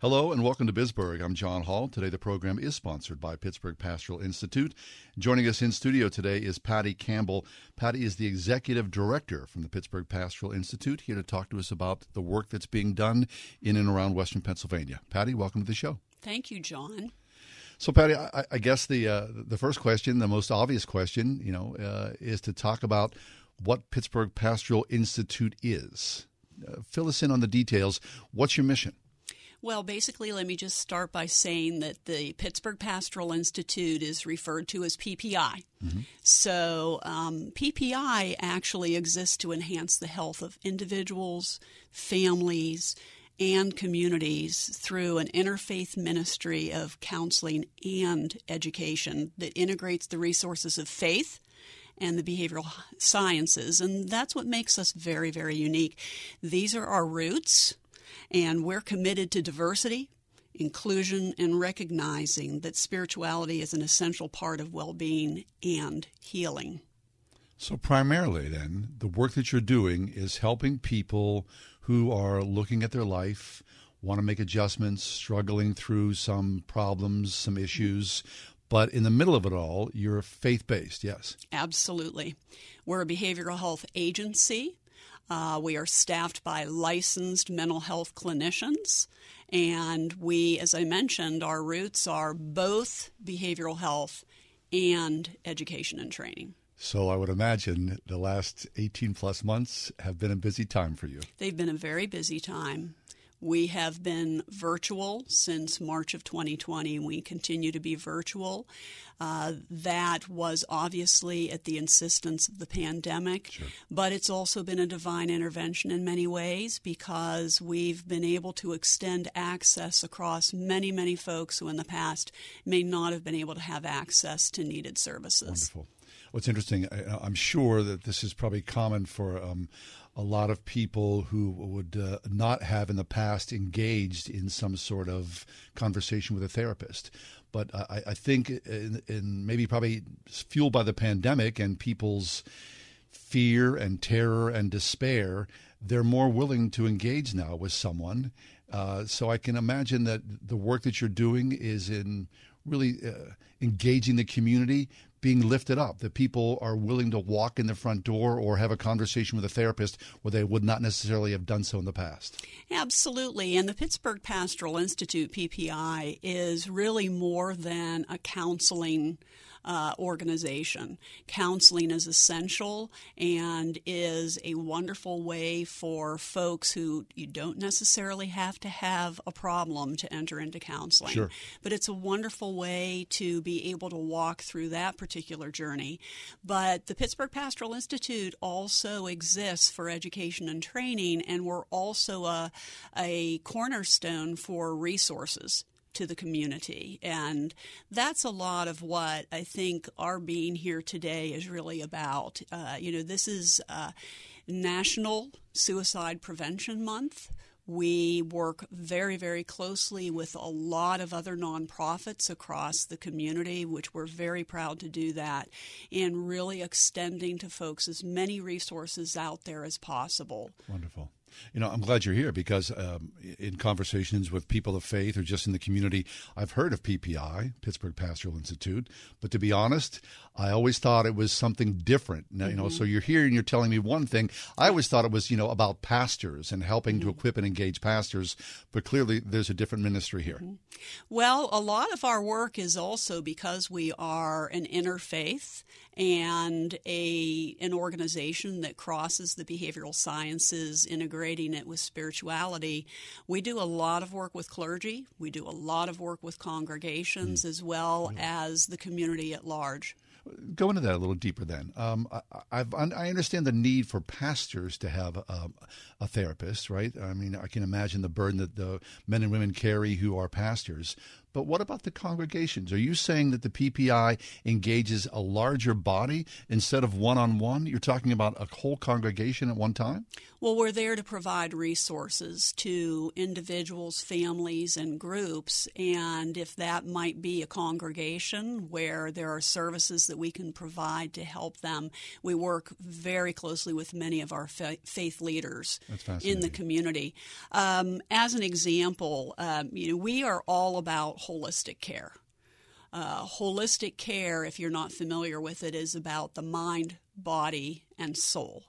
Hello and welcome to Pittsburgh. I'm John Hall. Today the program is sponsored by Pittsburgh Pastoral Institute. Joining us in studio today is Patty Campbell. Patty is the executive director from the Pittsburgh Pastoral Institute, here to talk to us about the work that's being done in and around Western Pennsylvania. Patty, welcome to the show. Thank you, John. So, Patty, I guess the first question, the most obvious question, is to talk about what Pittsburgh Pastoral Institute is. Fill us in on the details. What's your mission? Well, basically, let me just start by saying that the Pittsburgh Pastoral Institute is referred to as PPI. Mm-hmm. So PPI actually exists to enhance the health of individuals, families, and communities through an interfaith ministry of counseling and education that integrates the resources of faith and the behavioral sciences. And that's what makes us very, very unique. These are our roots. And we're committed to diversity, inclusion, and recognizing that spirituality is an essential part of well-being and healing. So primarily then, the work that you're doing is helping people who are looking at their life, want to make adjustments, struggling through some problems, some issues. But in the middle of it all, you're faith-based, yes? Absolutely. We're a behavioral health agency. We are staffed by licensed mental health clinicians, and we, as I mentioned, our roots are both behavioral health and education and training. So I would imagine the last 18-plus months have been a busy time for you. They've been a very busy time. We have been virtual since March of 2020, and we continue to be virtual. That was obviously at the insistence of the pandemic, sure. But it's also been a divine intervention in many ways because we've been able to extend access across many, many folks who in the past may not have been able to have access to needed services. Wonderful. What's interesting, I'm sure that this is probably common for a lot of people who would not have in the past engaged in some sort of conversation with a therapist. But I think, in maybe probably fueled by the pandemic and people's fear and terror and despair, they're more willing to engage now with someone. So I can imagine that the work that you're doing is in really engaging the community, being lifted up, that people are willing to walk in the front door or have a conversation with a therapist where they would not necessarily have done so in the past. Absolutely. And the Pittsburgh Pastoral Institute, PPI, is really more than a counseling organization. Counseling is essential and is a wonderful way for folks who you don't necessarily have to have a problem to enter into counseling. Sure. But it's a wonderful way to be able to walk through that particular journey. But the Pittsburgh Pastoral Institute also exists for education and training, and we're also a cornerstone for resources to the community. And that's a lot of what I think our being here today is really about. This is National Suicide Prevention Month. We work very, very closely with a lot of other nonprofits across the community, which we're very proud to do that, and really extending to folks as many resources out there as possible. Wonderful. I'm glad you're here because in conversations with people of faith or just in the community, I've heard of PPI, Pittsburgh Pastoral Institute. But to be honest, I always thought it was something different. Now, mm-hmm. So you're here and you're telling me one thing. I always thought it was, about pastors and helping mm-hmm. to equip and engage pastors. But clearly there's a different ministry here. Mm-hmm. Well, a lot of our work is also because we are an interfaith and an organization that crosses the behavioral sciences, integrating it with spirituality. We do a lot of work with clergy. We do a lot of work with congregations as well as the community at large. Go into that a little deeper then. I understand the need for pastors to have a therapist, right? I mean, I can imagine the burden that the men and women carry who are pastors. But what about the congregations? Are you saying that the PPI engages a larger body instead of one-on-one? You're talking about a whole congregation at one time? Well, we're there to provide resources to individuals, families, and groups. And if that might be a congregation where there are services that we can provide to help them, we work very closely with many of our faith leaders in the community. As an example, we are all about holistic care. Holistic care, if you're not familiar with it, is about the mind, body, and soul.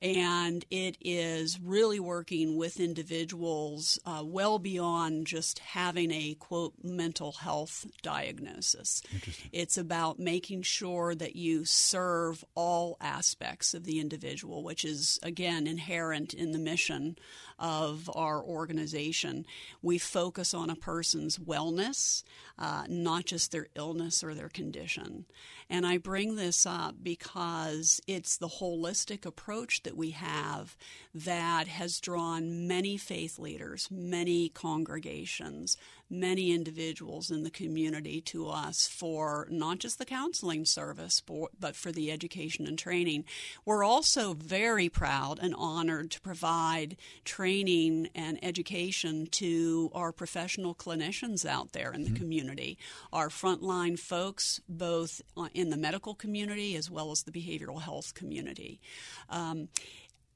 And it is really working with individuals well beyond just having a, quote, mental health diagnosis. It's about making sure that you serve all aspects of the individual, which is, again, inherent in the mission of our organization. We focus on a person's wellness, not just their illness or their condition. And I bring this up because it's the holistic approach that we have that has drawn many faith leaders, many congregations, many individuals in the community to us for not just the counseling service, but for the education and training. We're also very proud and honored to provide training and education to our professional clinicians out there in the community, our frontline folks, both in the medical community as well as the behavioral health community.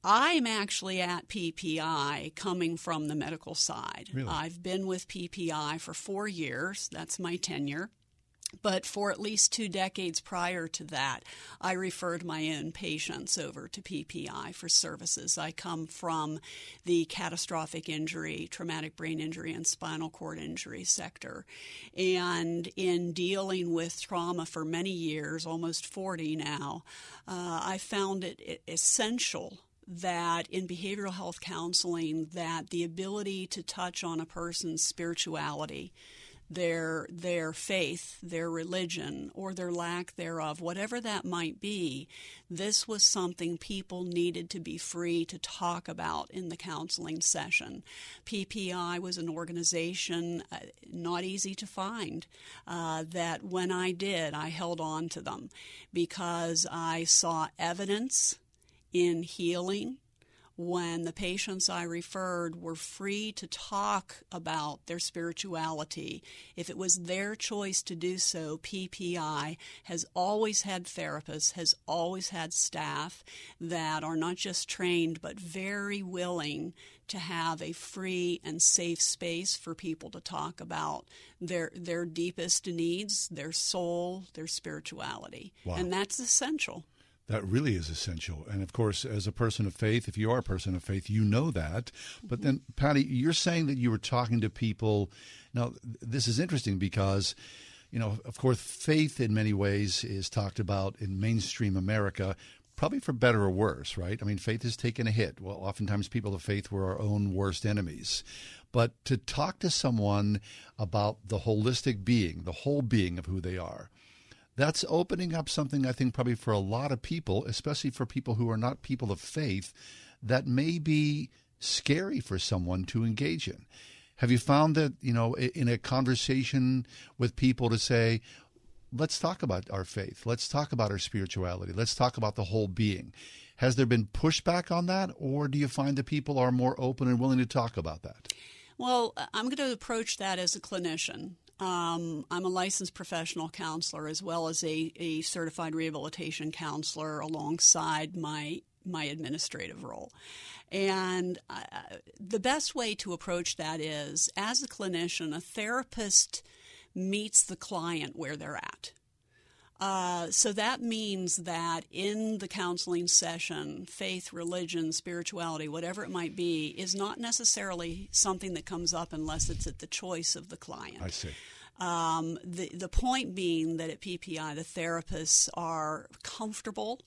I'm actually at PPI coming from the medical side. Really? I've been with PPI for 4 years. That's my tenure. But for at least 2 decades prior to that, I referred my own patients over to PPI for services. I come from the catastrophic injury, traumatic brain injury, and spinal cord injury sector. And in dealing with trauma for many years, almost 40 now, I found it essential that in behavioral health counseling, that the ability to touch on a person's spirituality, their faith, their religion, or their lack thereof, whatever that might be, this was something people needed to be free to talk about in the counseling session. PPI was an organization not easy to find, that when I did, I held on to them because I saw evidence in healing when the patients I referred were free to talk about their spirituality. If it was their choice to do so, PPI has always had therapists, has always had staff that are not just trained but very willing to have a free and safe space for people to talk about their deepest needs, their soul, their spirituality. Wow. And that's essential. That really is essential. And, of course, as a person of faith, if you are a person of faith, you know that. But then, Patty, you're saying that you were talking to people. Now, this is interesting because, you know, of course, faith in many ways is talked about in mainstream America, probably for better or worse, right? I mean, faith has taken a hit. Well, oftentimes people of faith were our own worst enemies. But to talk to someone about the holistic being, the whole being of who they are, that's opening up something, I think, probably for a lot of people, especially for people who are not people of faith, that may be scary for someone to engage in. Have you found that, you know, in a conversation with people to say, let's talk about our faith, let's talk about our spirituality, let's talk about the whole being. Has there been pushback on that, or do you find that people are more open and willing to talk about that? Well, I'm going to approach that as a clinician. I'm a licensed professional counselor as well as a certified rehabilitation counselor alongside my administrative role. And the best way to approach that is, as a clinician, a therapist meets the client where they're at. So that means that in the counseling session, faith, religion, spirituality, whatever it might be, is not necessarily something that comes up unless it's at the choice of the client. I see. The point being that at PPI, the therapists are comfortable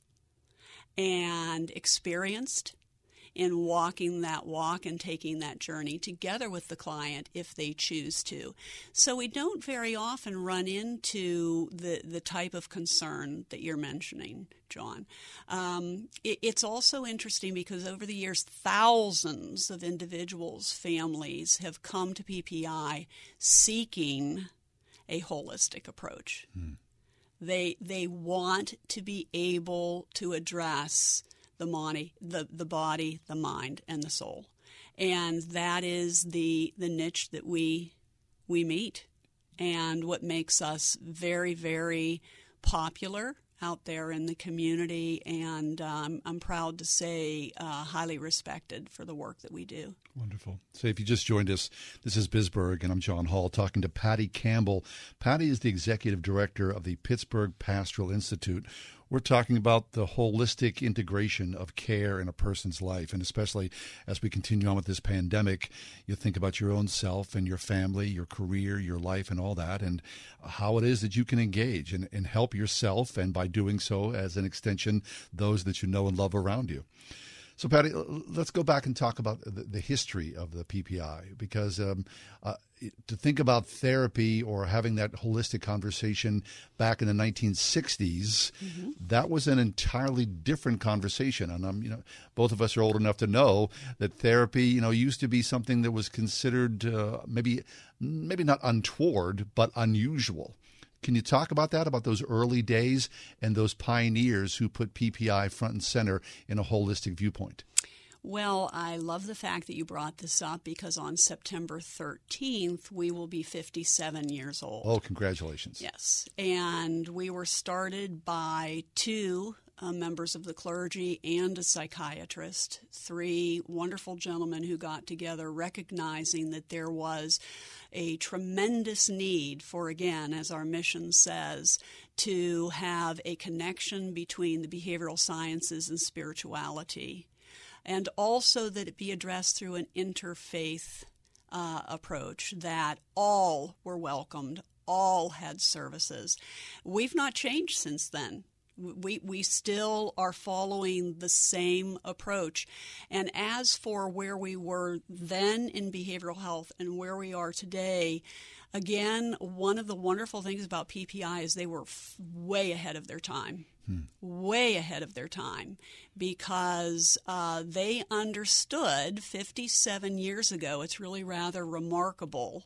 and experienced in walking that walk and taking that journey together with the client if they choose to. So we don't very often run into the type of concern that you're mentioning, John. It's also interesting because over the years, thousands of individuals, families have come to PPI seeking a holistic approach. They want to be able to address the body, the mind, and the soul. And that is the niche that we meet and what makes us very, very popular out there in the community, and I'm proud to say highly respected for the work that we do. Wonderful. So if you just joined us, this is Bisberg, and I'm John Hall talking to Patty Campbell. Patty is the Executive Director of the Pittsburgh Pastoral Institute. We're talking about the holistic integration of care in a person's life, and especially as we continue on with this pandemic, you think about your own self and your family, your career, your life, and all that, and how it is that you can engage and help yourself, and by doing so, as an extension, those that you know and love around you. So, Patty, let's go back and talk about the history of the PPI, because to think about therapy or having that holistic conversation back in the 1960s, that was an entirely different conversation. And both of us are old enough to know that therapy, used to be something that was considered maybe not untoward, but unusual. Can you talk about that, about those early days and those pioneers who put PPI front and center in a holistic viewpoint? Well, I love the fact that you brought this up because on September 13th, we will be 57 years old. Oh, congratulations. Yes. And we were started by two members of the clergy and a psychiatrist, three wonderful gentlemen who got together recognizing that there was a tremendous need for, again, as our mission says, to have a connection between the behavioral sciences and spirituality, and also that it be addressed through an interfaith approach, that all were welcomed, all had services. We've not changed since then. We still are following the same approach. And as for where we were then in behavioral health and where we are today, again, one of the wonderful things about PPI is they were way ahead of their time. Way ahead of their time, because they understood 57 years ago, it's really rather remarkable,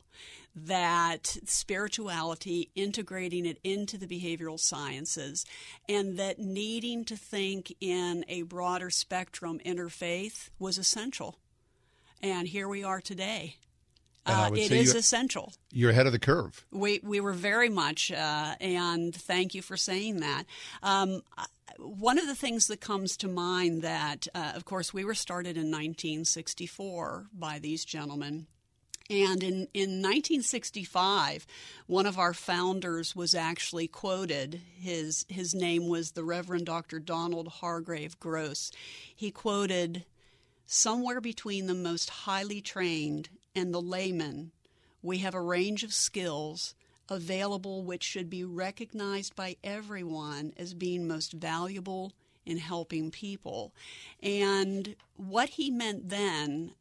that spirituality, integrating it into the behavioral sciences, and that needing to think in a broader spectrum interfaith was essential. And here we are today. It is essential. You're ahead of the curve. We were very much, and thank you for saying that. One of the things that comes to mind that, of course, we were started in 1964 by these gentlemen. And in 1965, one of our founders was actually quoted. His name was the Reverend Dr. Donald Hargrave Gross. He quoted, "Somewhere between the most highly trained and the layman, we have a range of skills available which should be recognized by everyone as being most valuable in helping people." And what he meant then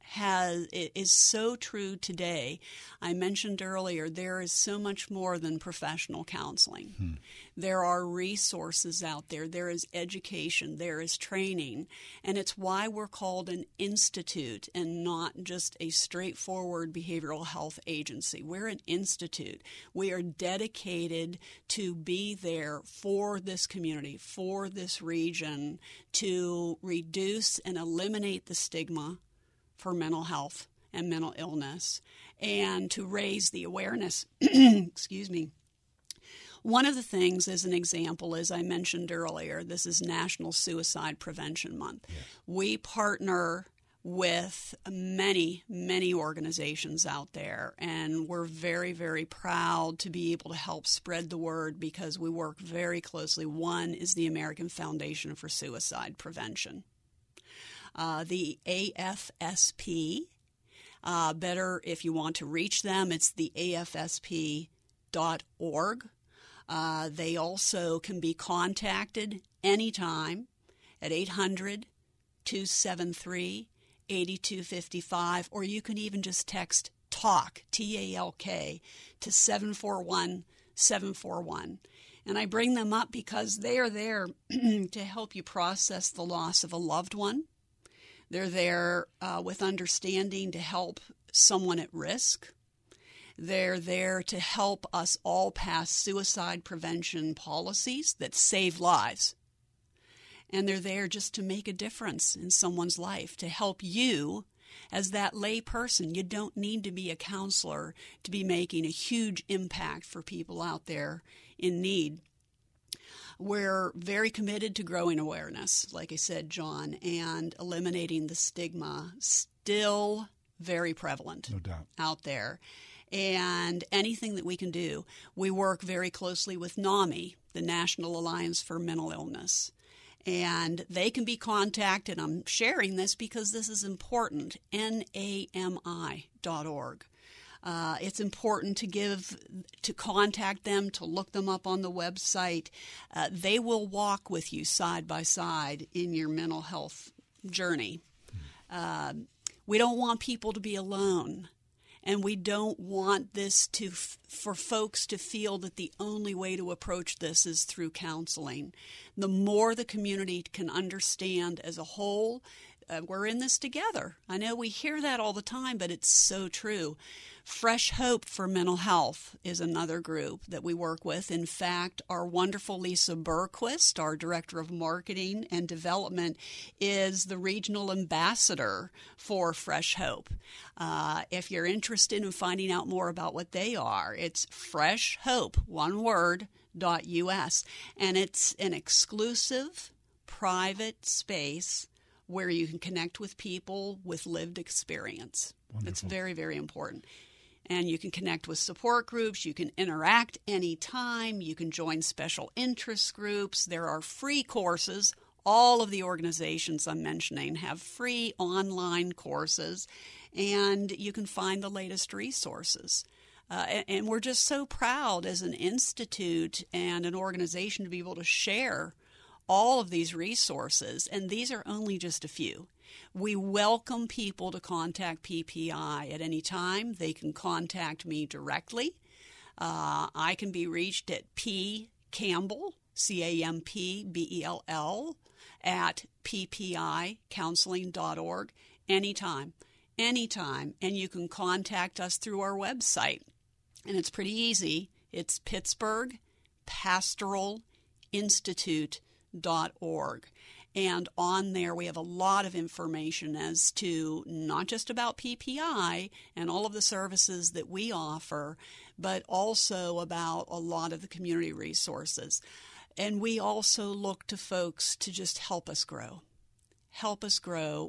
is so true today. I mentioned earlier, there is so much more than professional counseling. There are resources out there. There is education. There is training. And it's why we're called an institute and not just a straightforward behavioral health agency. We're an institute. We are dedicated to be there for this community, for this region, to reduce and eliminate the stigma for mental health and mental illness, and to raise the awareness. Excuse me. One of the things, as an example, as I mentioned earlier, this is National Suicide Prevention Month. Yeah. We partner with many, many organizations out there, and we're very, very proud to be able to help spread the word because we work very closely. One is the American Foundation for Suicide Prevention. The AFSP, better if you want to reach them, it's the AFSP resolve.org. They also can be contacted anytime at 800-273-8255, or you can even just text TALK, T-A-L-K, to 741-741. And I bring them up because they are there to help you process the loss of a loved one. They're there with understanding to help someone at risk. They're there to help us all pass suicide prevention policies that save lives. And they're there just to make a difference in someone's life, to help you as that lay person. You don't need to be a counselor to be making a huge impact for people out there in need. We're very committed to growing awareness, like I said, John, and eliminating the stigma, still very prevalent no doubt. Out there. And anything that we can do, we work very closely with NAMI, the National Alliance for Mental Illness. And they can be contacted. I'm sharing this because this is important, NAMI.org. It's important to contact them, to look them up on the website. They will walk with you side by side in your mental health journey. We don't want people to be alone, and we don't want this for folks to feel that the only way to approach this is through counseling. The more the community can understand as a whole, we're in this together. I know we hear that all the time, but it's so true. Fresh Hope for Mental Health is another group that we work with. In fact, our wonderful Lisa Burquist, our Director of Marketing and Development, is the regional ambassador for Fresh Hope. If you're interested in finding out more about what they are, it's Fresh Hope, one word, .us. And it's an exclusive, private space where you can connect with people with lived experience. Wonderful. It's very, very important. And you can connect with support groups. You can interact anytime. You can join special interest groups. There are free courses. All of the organizations I'm mentioning have free online courses. And you can find the latest resources. And we're just so proud as an institute and an organization to be able to share all of these resources, and these are only just a few. We welcome people to contact PPI at any time. They can contact me directly. I can be reached at pcampbell, C-A-M-P-B-E-L-L, at ppcounseling.org anytime. And you can contact us through our website, and it's pretty easy. It's Pittsburgh Pastoral Institute. .org. And on there, we have a lot of information as to not just about PPI and all of the services that we offer, but also about a lot of the community resources. And we also look to folks to just help us grow.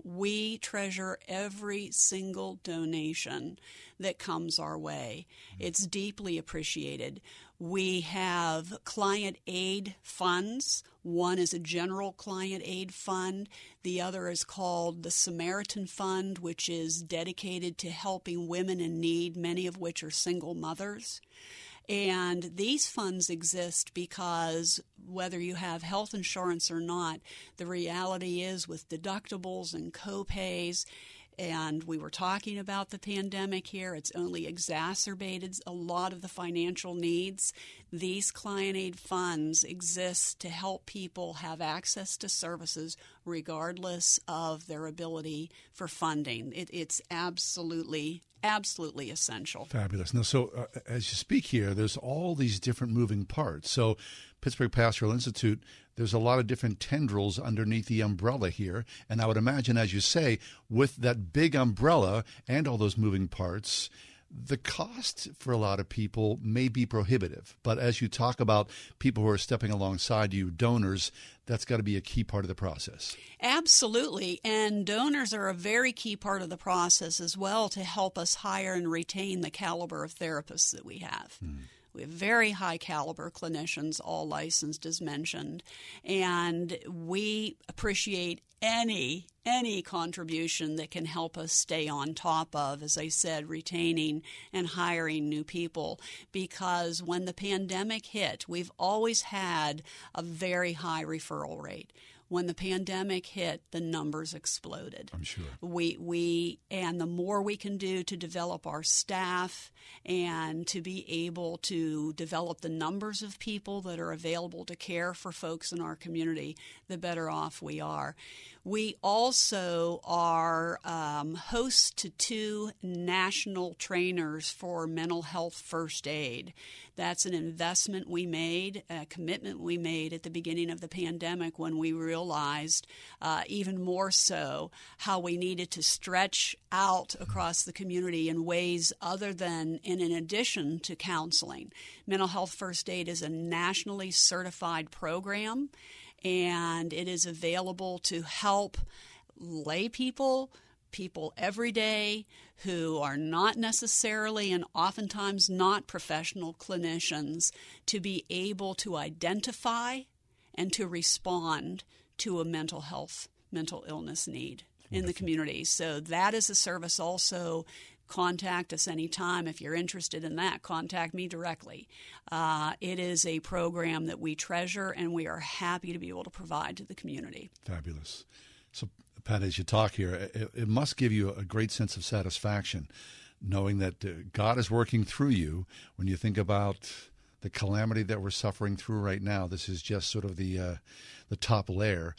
We treasure every single donation that comes our way. It's deeply appreciated. We have client aid funds. One is a general client aid fund. The other is called the Samaritan Fund, which is dedicated to helping women in need, many of which are single mothers. And these funds exist because whether you have health insurance or not, the reality is with deductibles and copays, and we were talking about the pandemic here, it's only exacerbated a lot of the financial needs. These client aid funds exist to help people have access to services regardless of their ability for funding. It's absolutely essential. Fabulous. Now, so as you speak here, there's all these different moving parts. So Pittsburgh Pastoral Institute, there's a lot of different tendrils underneath the umbrella here. And I would imagine, as you say, with that big umbrella and all those moving parts, the cost for a lot of people may be prohibitive. But as you talk about people who are stepping alongside you, donors, that's got to be a key part of the process. Absolutely. And donors are a very key part of the process as well to help us hire and retain the caliber of therapists that we have. Mm. We have very high caliber clinicians, all licensed as mentioned, and we appreciate any contribution that can help us stay on top of, as I said, retaining and hiring new people. Because when the pandemic hit, we've always had a very high referral rate. When the pandemic hit, the numbers exploded. I'm sure. We and the more we can do to develop our staff and to be able to develop the numbers of people that are available to care for folks in our community, the better off we are. We also are host to 2 national trainers for mental health first aid. That's an investment we made, a commitment we made at the beginning of the pandemic when we realized even more so how we needed to stretch out across the community in ways other than and in addition to counseling. Mental health first aid is a nationally certified program, and it is available to help lay people every day who are not necessarily and oftentimes not professional clinicians to be able to identify and to respond to a mental illness need in the community. So that is a service also. Contact us anytime if you're interested in that. Contact me directly. It is a program that we treasure, and we are happy to be able to provide to the community. Fabulous. So, Pat, as you talk here, it must give you a great sense of satisfaction knowing that God is working through you. When you think about the calamity that we're suffering through right now, this is just sort of the top layer.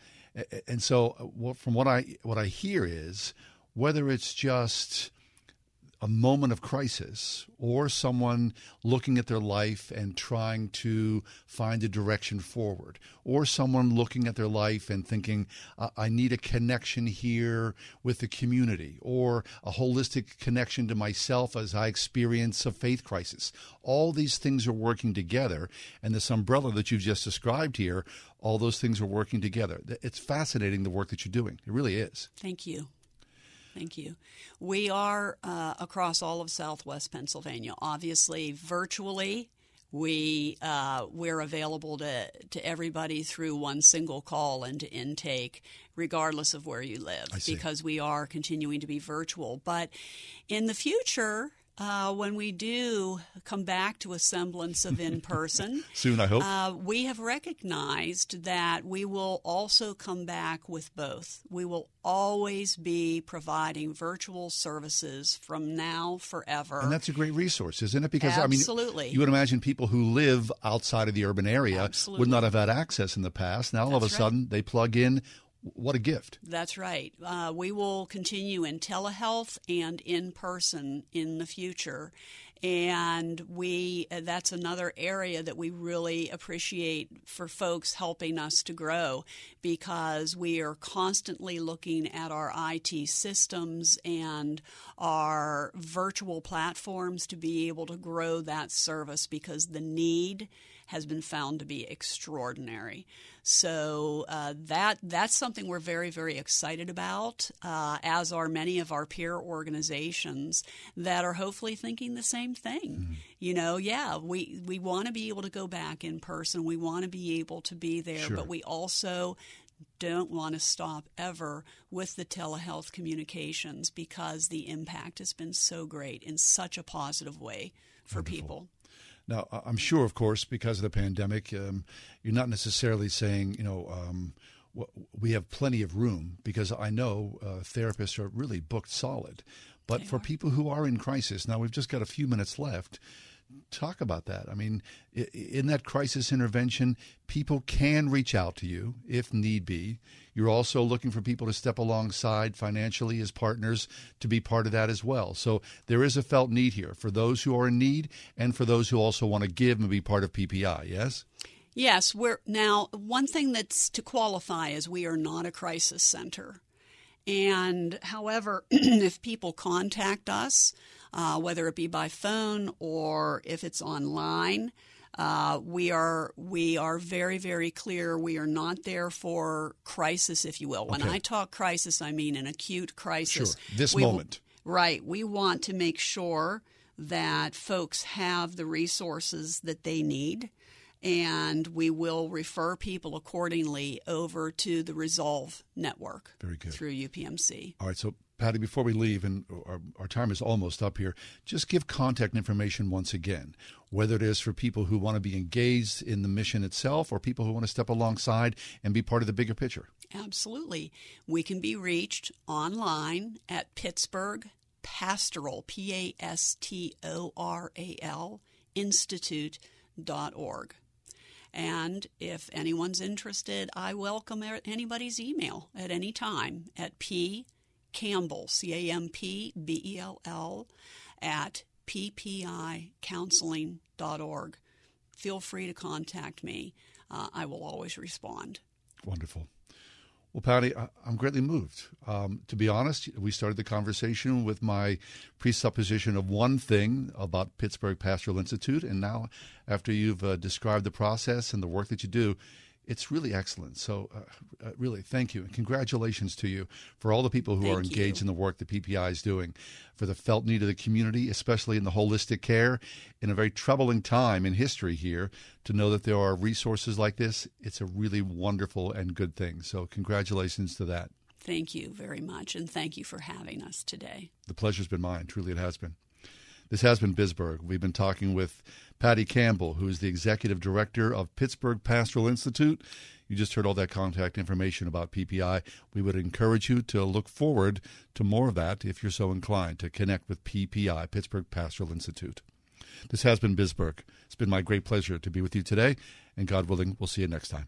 And so, from what I hear is whether it's just a moment of crisis or someone looking at their life and trying to find a direction forward, or someone looking at their life and thinking, I need a connection here with the community, or a holistic connection to myself as I experience a faith crisis. All these things are working together, and this umbrella that you've just described here, all those things are working together. It's fascinating, the work that you're doing. It really is. Thank you. Thank you. We are across all of Southwest Pennsylvania. Obviously, virtually, we're available to everybody through one single call and to intake, regardless of where you live, because we are continuing to be virtual. But in the future, when we do come back to a semblance of in-person, soon, I hope, we have recognized that we will also come back with both. We will always be providing virtual services from now forever. And that's a great resource, isn't it? Because, absolutely. I mean, you would imagine people who live outside of the urban area would not have had access in the past. Now, all of a sudden, they plug in. What a gift. That's right. We will continue in telehealth and in person in the future. And that's another area that we really appreciate for folks helping us to grow, because we are constantly looking at our IT systems and our virtual platforms to be able to grow that service, because the need has been found to be extraordinary. So that's something we're very, very excited about, as are many of our peer organizations that are hopefully thinking the same thing. Mm-hmm. You know, we want to be able to go back in person. We want to be able to be there, sure. But we also don't want to stop ever with the telehealth communications, because the impact has been so great in such a positive way for people. Now, I'm sure, of course, because of the pandemic, you're not necessarily saying, we have plenty of room, because I know therapists are really booked solid. But for people who are in crisis, now we've just got a few minutes left. Talk about that. I mean, in that crisis intervention, people can reach out to you if need be. You're also looking for people to step alongside financially as partners to be part of that as well. So there is a felt need here for those who are in need and for those who also want to give and be part of PPI, yes? Yes. Now, one thing that's to qualify is we are not a crisis center. And however, if people contact us, whether it be by phone or if it's online, we are very, very clear. We are not there for crisis, if you will. When I talk crisis, I mean an acute crisis. Sure, this moment. Right. We want to make sure that folks have the resources that they need. and we will refer people accordingly over to the Resolve Network. Very good. Through UPMC. All right, so Patty, before we leave, and our time is almost up here, just give contact information once again, whether it is for people who want to be engaged in the mission itself or people who want to step alongside and be part of the bigger picture. Absolutely. We can be reached online at Pittsburgh Pastoral, Pastoral, Institute.org. And if anyone's interested, I welcome anybody's email at any time at Campbell, Campbell, at ppcounseling.org. Feel free to contact me. I will always respond. Wonderful. Well, Patty, I'm greatly moved. To be honest, we started the conversation with my presupposition of one thing about Pittsburgh Pastoral Institute, and now after you've described the process and the work that you do, it's really excellent. So really, thank you, and congratulations to you for all the people who are engaged in the work that PPI is doing, for the felt need of the community, especially in the holistic care, in a very troubling time in history here, to know that there are resources like this. It's a really wonderful and good thing. So congratulations to that. Thank you very much, and thank you for having us today. The pleasure's been mine. Truly it has been. This has been Bisberg. We've been talking with Patty Campbell, who is the Executive Director of Pittsburgh Pastoral Institute. You just heard all that contact information about PPI. We would encourage you to look forward to more of that if you're so inclined to connect with PPI, Pittsburgh Pastoral Institute. This has been Bisberg. It's been my great pleasure to be with you today, and God willing, we'll see you next time.